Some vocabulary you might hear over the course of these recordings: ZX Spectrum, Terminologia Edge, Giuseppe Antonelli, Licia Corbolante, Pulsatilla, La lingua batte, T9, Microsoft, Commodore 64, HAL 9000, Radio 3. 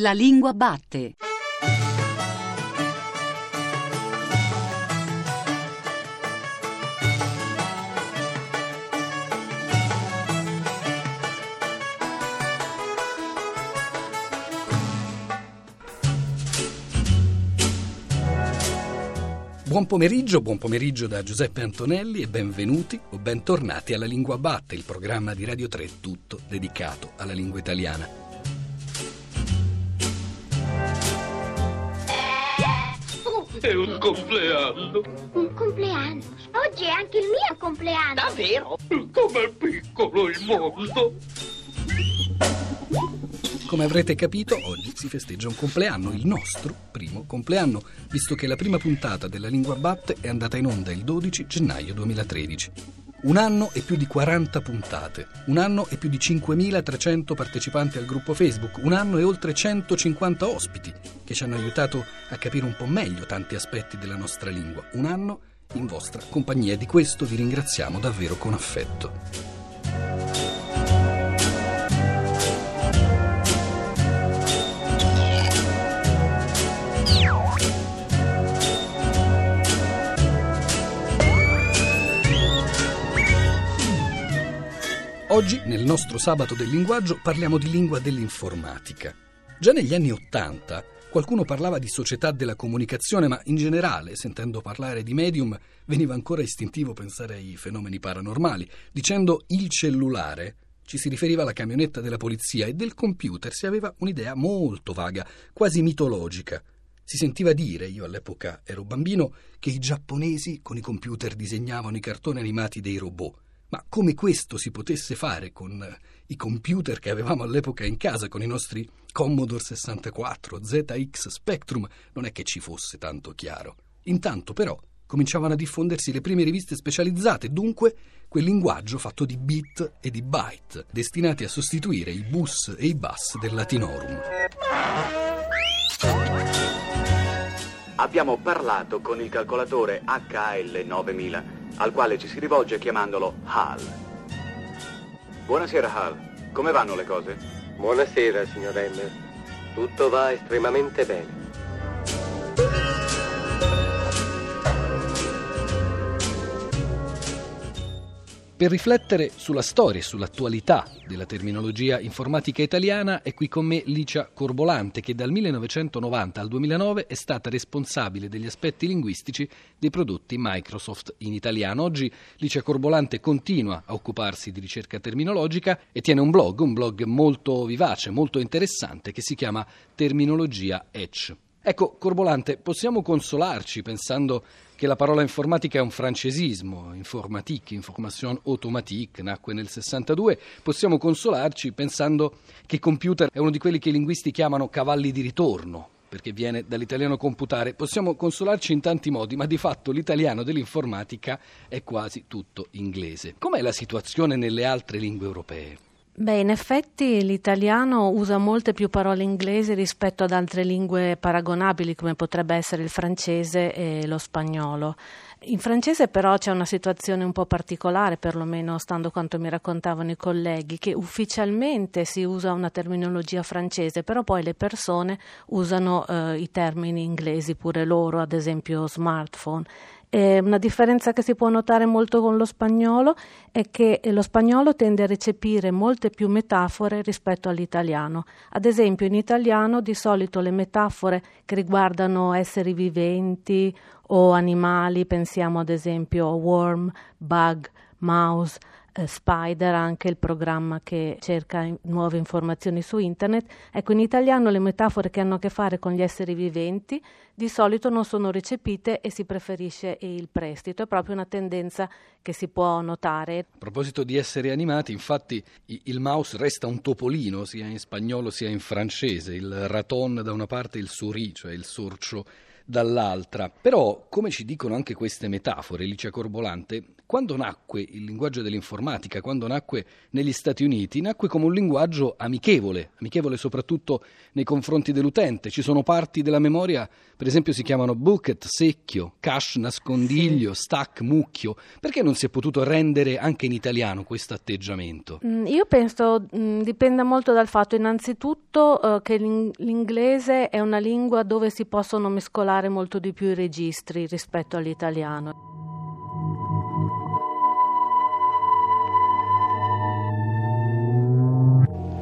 La lingua batte. Buon pomeriggio da Giuseppe Antonelli e benvenuti o bentornati alla Lingua Batte, il programma di Radio 3 tutto dedicato alla lingua italiana. È un compleanno. Un compleanno? Oggi è anche il mio compleanno. Davvero? Com'è piccolo il mondo! Come avrete capito, oggi si festeggia un compleanno, il nostro primo compleanno, visto che la prima puntata della Lingua Batte è andata in onda il 12 gennaio 2013. Un anno e più di 40 puntate, un anno e più di 5.300 partecipanti al gruppo Facebook, un anno e oltre 150 ospiti che ci hanno aiutato a capire un po' meglio tanti aspetti della nostra lingua. Un anno in vostra compagnia, di questo vi ringraziamo davvero con affetto. Oggi, nel nostro sabato del linguaggio, parliamo di lingua dell'informatica. Già negli anni '80 qualcuno parlava di società della comunicazione, ma in generale, sentendo parlare di medium, veniva ancora istintivo pensare ai fenomeni paranormali. Dicendo il cellulare, ci si riferiva alla camionetta della polizia, e del computer si aveva un'idea molto vaga, quasi mitologica. Si sentiva dire, io all'epoca ero bambino, che i giapponesi con i computer disegnavano i cartoni animati dei robot. Ma come questo si potesse fare con i computer che avevamo all'epoca in casa, con i nostri Commodore 64, ZX Spectrum, non è che ci fosse tanto chiaro. Intanto però cominciavano a diffondersi le prime riviste specializzate, dunque quel linguaggio fatto di bit e di byte, destinati a sostituire i bus e i bus del latinorum. Abbiamo parlato con il calcolatore HAL 9000, al quale ci si rivolge chiamandolo HAL. Buonasera HAL, come vanno le cose? Buonasera signor Emmer, tutto va estremamente bene. Per riflettere sulla storia e sull'attualità della terminologia informatica italiana è qui con me Licia Corbolante, che dal 1990 al 2009 è stata responsabile degli aspetti linguistici dei prodotti Microsoft in italiano. Oggi Licia Corbolante continua a occuparsi di ricerca terminologica e tiene un blog molto vivace, molto interessante, che si chiama Terminologia Edge. Ecco, Corbolante, possiamo consolarci pensando che la parola informatica è un francesismo, informatique, information automatique, nacque nel 62, possiamo consolarci pensando che computer è uno di quelli che i linguisti chiamano cavalli di ritorno, perché viene dall'italiano computare, possiamo consolarci in tanti modi, ma di fatto l'italiano dell'informatica è quasi tutto inglese. Com'è la situazione nelle altre lingue europee? Beh, in effetti l'italiano usa molte più parole inglesi rispetto ad altre lingue paragonabili, come potrebbe essere il francese e lo spagnolo. In francese però c'è una situazione un po' particolare, perlomeno stando quanto mi raccontavano i colleghi, che ufficialmente si usa una terminologia francese, però poi le persone usano i termini inglesi pure loro, ad esempio smartphone. Una differenza che si può notare molto con lo spagnolo è che lo spagnolo tende a recepire molte più metafore rispetto all'italiano. Ad esempio, in italiano di solito le metafore che riguardano esseri viventi o animali, pensiamo ad esempio a worm, bug, mouse, Spider, anche il programma che cerca nuove informazioni su internet. Ecco, in italiano le metafore che hanno a che fare con gli esseri viventi di solito non sono recepite e si preferisce il prestito. È proprio una tendenza che si può notare. A proposito di esseri animati, infatti il mouse resta un topolino sia in spagnolo sia in francese, il raton da una parte e il souris, cioè il sorcio dall'altra. Però, come ci dicono anche queste metafore, Licia Corbolante, quando nacque il linguaggio dell'informatica, quando nacque negli Stati Uniti, nacque come un linguaggio amichevole soprattutto nei confronti dell'utente. Ci sono parti della memoria, per esempio, si chiamano bucket, secchio, cache, nascondiglio, stack, mucchio. Perché non si è potuto rendere anche in italiano questo atteggiamento? Io penso dipenda molto dal fatto, innanzitutto, che l'inglese è una lingua dove si possono mescolare molto di più i registri rispetto all'italiano.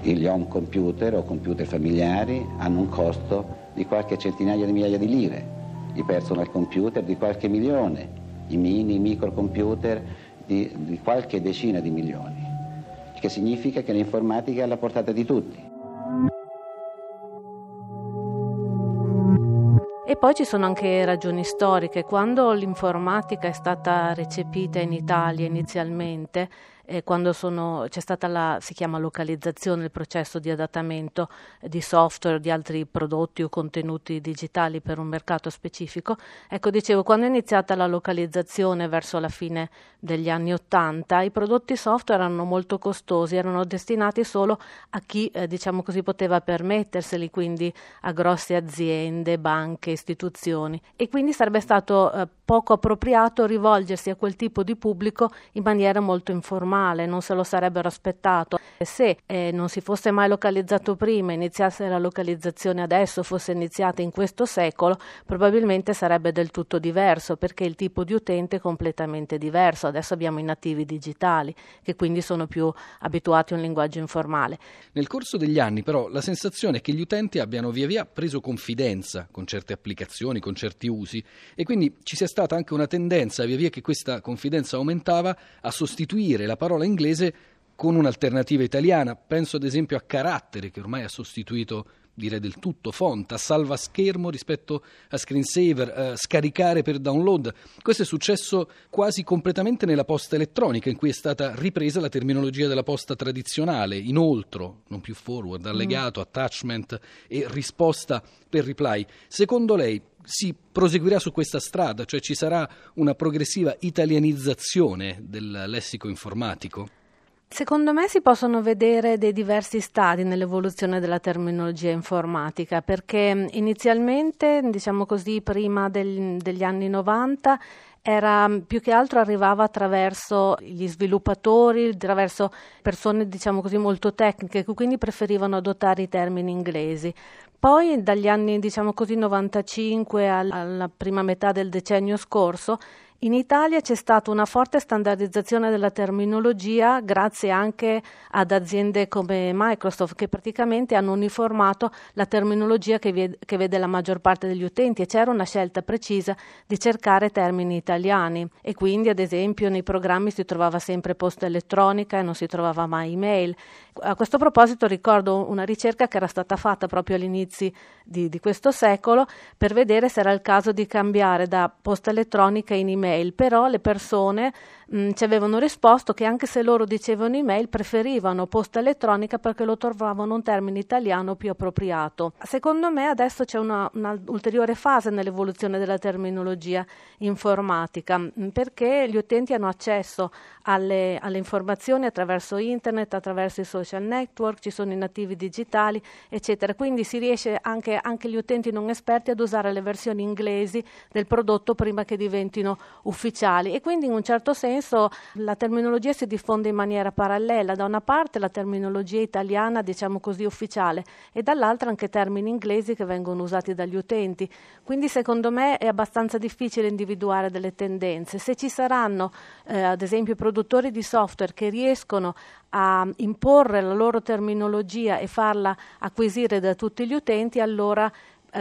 Gli home computer o computer familiari hanno un costo di qualche centinaia di migliaia di lire, i personal computer di qualche milione, i mini, i microcomputer di qualche decina di milioni, che significa che l'informatica è alla portata di tutti. E poi ci sono anche ragioni storiche. Quando l'informatica è stata recepita in Italia inizialmente, quando c'è stata si chiama localizzazione, il processo di adattamento di software, di altri prodotti o contenuti digitali per un mercato specifico, quando è iniziata la localizzazione verso la fine degli anni 80, i prodotti software erano molto costosi, erano destinati solo a chi, poteva permetterseli, quindi a grosse aziende, banche, istituzioni, e quindi sarebbe stato poco appropriato rivolgersi a quel tipo di pubblico in maniera molto informale, non se lo sarebbero aspettato. Se non si fosse mai localizzato prima, iniziasse la localizzazione adesso, fosse iniziata in questo secolo, probabilmente sarebbe del tutto diverso, perché il tipo di utente è completamente diverso. Adesso abbiamo i nativi digitali, che quindi sono più abituati a un linguaggio informale. Nel corso degli anni, però, la sensazione è che gli utenti abbiano via via preso confidenza con certe applicazioni, con certi usi, e quindi ci sia stata anche una tendenza, via via che questa confidenza aumentava, a sostituire la parola inglese con un'alternativa italiana. Penso ad esempio a carattere, che ormai ha sostituito, direi del tutto, font, a salvaschermo rispetto a screensaver, scaricare per download. Questo è successo quasi completamente nella posta elettronica, in cui è stata ripresa la terminologia della posta tradizionale, inoltro, non più forward, allegato, attachment e risposta per reply. Secondo lei si proseguirà su questa strada, cioè ci sarà una progressiva italianizzazione del lessico informatico? Secondo me si possono vedere dei diversi stadi nell'evoluzione della terminologia informatica, perché inizialmente, prima degli anni 90, era più che altro arrivava attraverso gli sviluppatori, attraverso persone molto tecniche, che quindi preferivano adottare i termini inglesi. Poi dagli anni 95 alla prima metà del decennio scorso, in Italia c'è stata una forte standardizzazione della terminologia, grazie anche ad aziende come Microsoft, che praticamente hanno uniformato la terminologia che vede la maggior parte degli utenti, e c'era una scelta precisa di cercare termini italiani, e quindi ad esempio nei programmi si trovava sempre posta elettronica e non si trovava mai email. A questo proposito ricordo una ricerca che era stata fatta proprio all'inizio di questo secolo per vedere se era il caso di cambiare da posta elettronica in email. Però le persone ci avevano risposto che anche se loro dicevano email preferivano posta elettronica, perché lo trovavano un termine italiano più appropriato. Secondo me adesso c'è una ulteriore fase nell'evoluzione della terminologia informatica, perché gli utenti hanno accesso alle informazioni attraverso internet, attraverso i social network, ci sono i nativi digitali, eccetera. Quindi si riesce anche gli utenti non esperti ad usare le versioni inglesi del prodotto prima che diventino ufficiali, e quindi in un certo senso la terminologia si diffonde in maniera parallela: da una parte la terminologia italiana ufficiale, e dall'altra anche termini inglesi che vengono usati dagli utenti. Quindi secondo me è abbastanza difficile individuare delle tendenze. Se ci saranno ad esempio produttori di software che riescono a imporre la loro terminologia e farla acquisire da tutti gli utenti, allora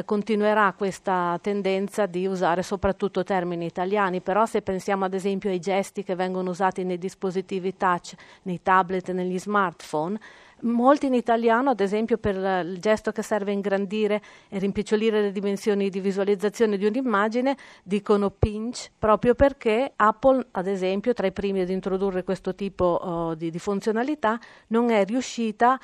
continuerà questa tendenza di usare soprattutto termini italiani. Però se pensiamo ad esempio ai gesti che vengono usati nei dispositivi touch, nei tablet e negli smartphone, molti in italiano, ad esempio per il gesto che serve a ingrandire e rimpicciolire le dimensioni di visualizzazione di un'immagine, dicono pinch, proprio perché Apple, ad esempio, tra i primi ad introdurre questo tipo di funzionalità, non è riuscita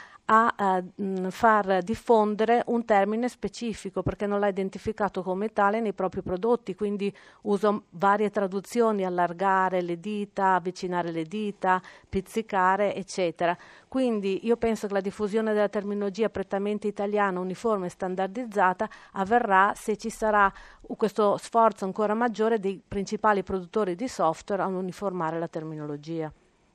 a far diffondere un termine specifico perché non l'ha identificato come tale nei propri prodotti, quindi uso varie traduzioni, allargare le dita, avvicinare le dita, pizzicare, eccetera. Quindi io penso che la diffusione della terminologia prettamente italiana, uniforme e standardizzata avverrà se ci sarà questo sforzo ancora maggiore dei principali produttori di software a uniformare la terminologia.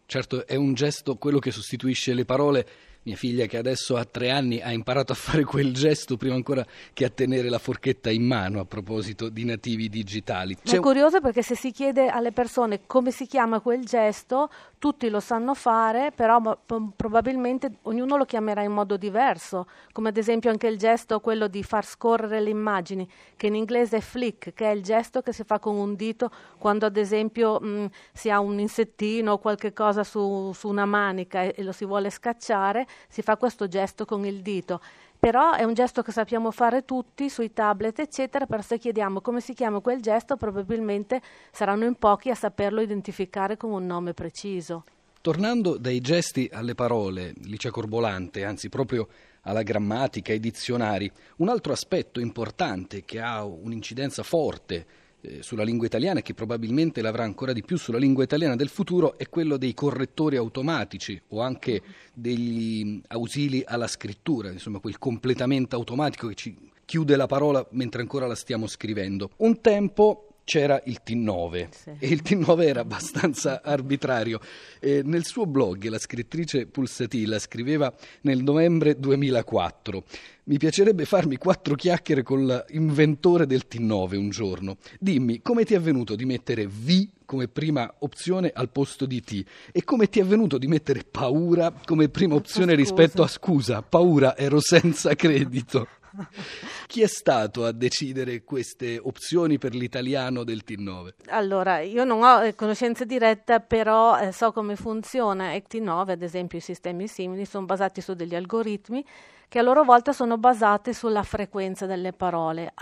Certo, è un gesto quello che sostituisce le parole. Mia figlia, che adesso ha 3 anni, ha imparato a fare quel gesto prima ancora che a tenere la forchetta in mano, a proposito di nativi digitali. È curioso perché se si chiede alle persone come si chiama quel gesto, tutti lo sanno fare, però probabilmente ognuno lo chiamerà in modo diverso, come ad esempio anche il gesto, quello di far scorrere le immagini, che in inglese è flick, che è il gesto che si fa con un dito quando ad esempio si ha un insettino o qualche cosa su una manica e lo si vuole scacciare. Si fa questo gesto con il dito, però è un gesto che sappiamo fare tutti sui tablet eccetera, per se chiediamo come si chiama quel gesto probabilmente saranno in pochi a saperlo identificare con un nome preciso. Tornando dai gesti alle parole, Licia Corbolante, anzi proprio alla grammatica, ai dizionari, un altro aspetto importante che ha un'incidenza forte sulla lingua italiana e che probabilmente l'avrà ancora di più sulla lingua italiana del futuro è quello dei correttori automatici o anche degli ausili alla scrittura, insomma quel completamento automatico che ci chiude la parola mentre ancora la stiamo scrivendo. Un tempo c'era il T9 sì. E il T9 era abbastanza arbitrario. Nel suo blog la scrittrice Pulsatilla scriveva nel novembre 2004: mi piacerebbe farmi 4 chiacchiere con l'inventore del T9 un giorno. Dimmi, come ti è venuto di mettere V come prima opzione al posto di T? E come ti è venuto di mettere paura come prima opzione rispetto a scusa? Paura, ero senza credito. Chi è stato a decidere queste opzioni per l'italiano del T9? Allora, io non ho conoscenza diretta, però so come funziona. E T9, ad esempio, i sistemi simili sono basati su degli algoritmi che a loro volta sono basate sulla frequenza delle parole.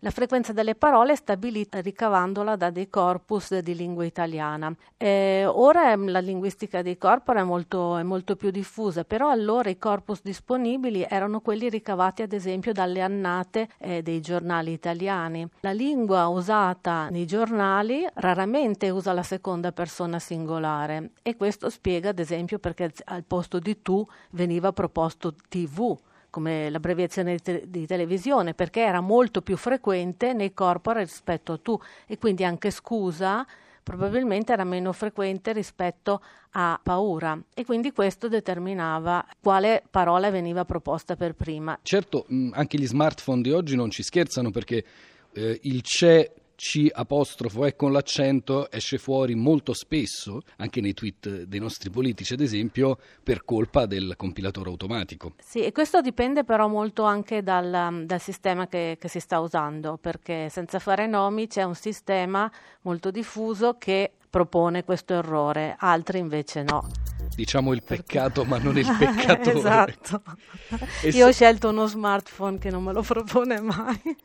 La frequenza delle parole è stabilita ricavandola da dei corpus di lingua italiana. Ora la linguistica dei corpora è molto più diffusa, però allora i corpus disponibili erano quelli ricavati ad esempio dalle annate dei giornali italiani. La lingua usata nei giornali raramente usa la seconda persona singolare e questo spiega ad esempio perché al posto di tu veniva proposto TV, come l'abbreviazione di televisione, perché era molto più frequente nei corpora rispetto a tu, e quindi anche scusa probabilmente era meno frequente rispetto a paura, e quindi questo determinava quale parola veniva proposta per prima. Certo, anche gli smartphone di oggi non ci scherzano, perché il c'è C' e con l'accento esce fuori molto spesso, anche nei tweet dei nostri politici ad esempio, per colpa del compilatore automatico. Sì, e questo dipende però molto anche dal sistema che si sta usando, perché senza fare nomi c'è un sistema molto diffuso che propone questo errore, altri invece no. Diciamo il peccato, ma non il peccatore. Esatto. Io ho scelto uno smartphone che non me lo propone mai.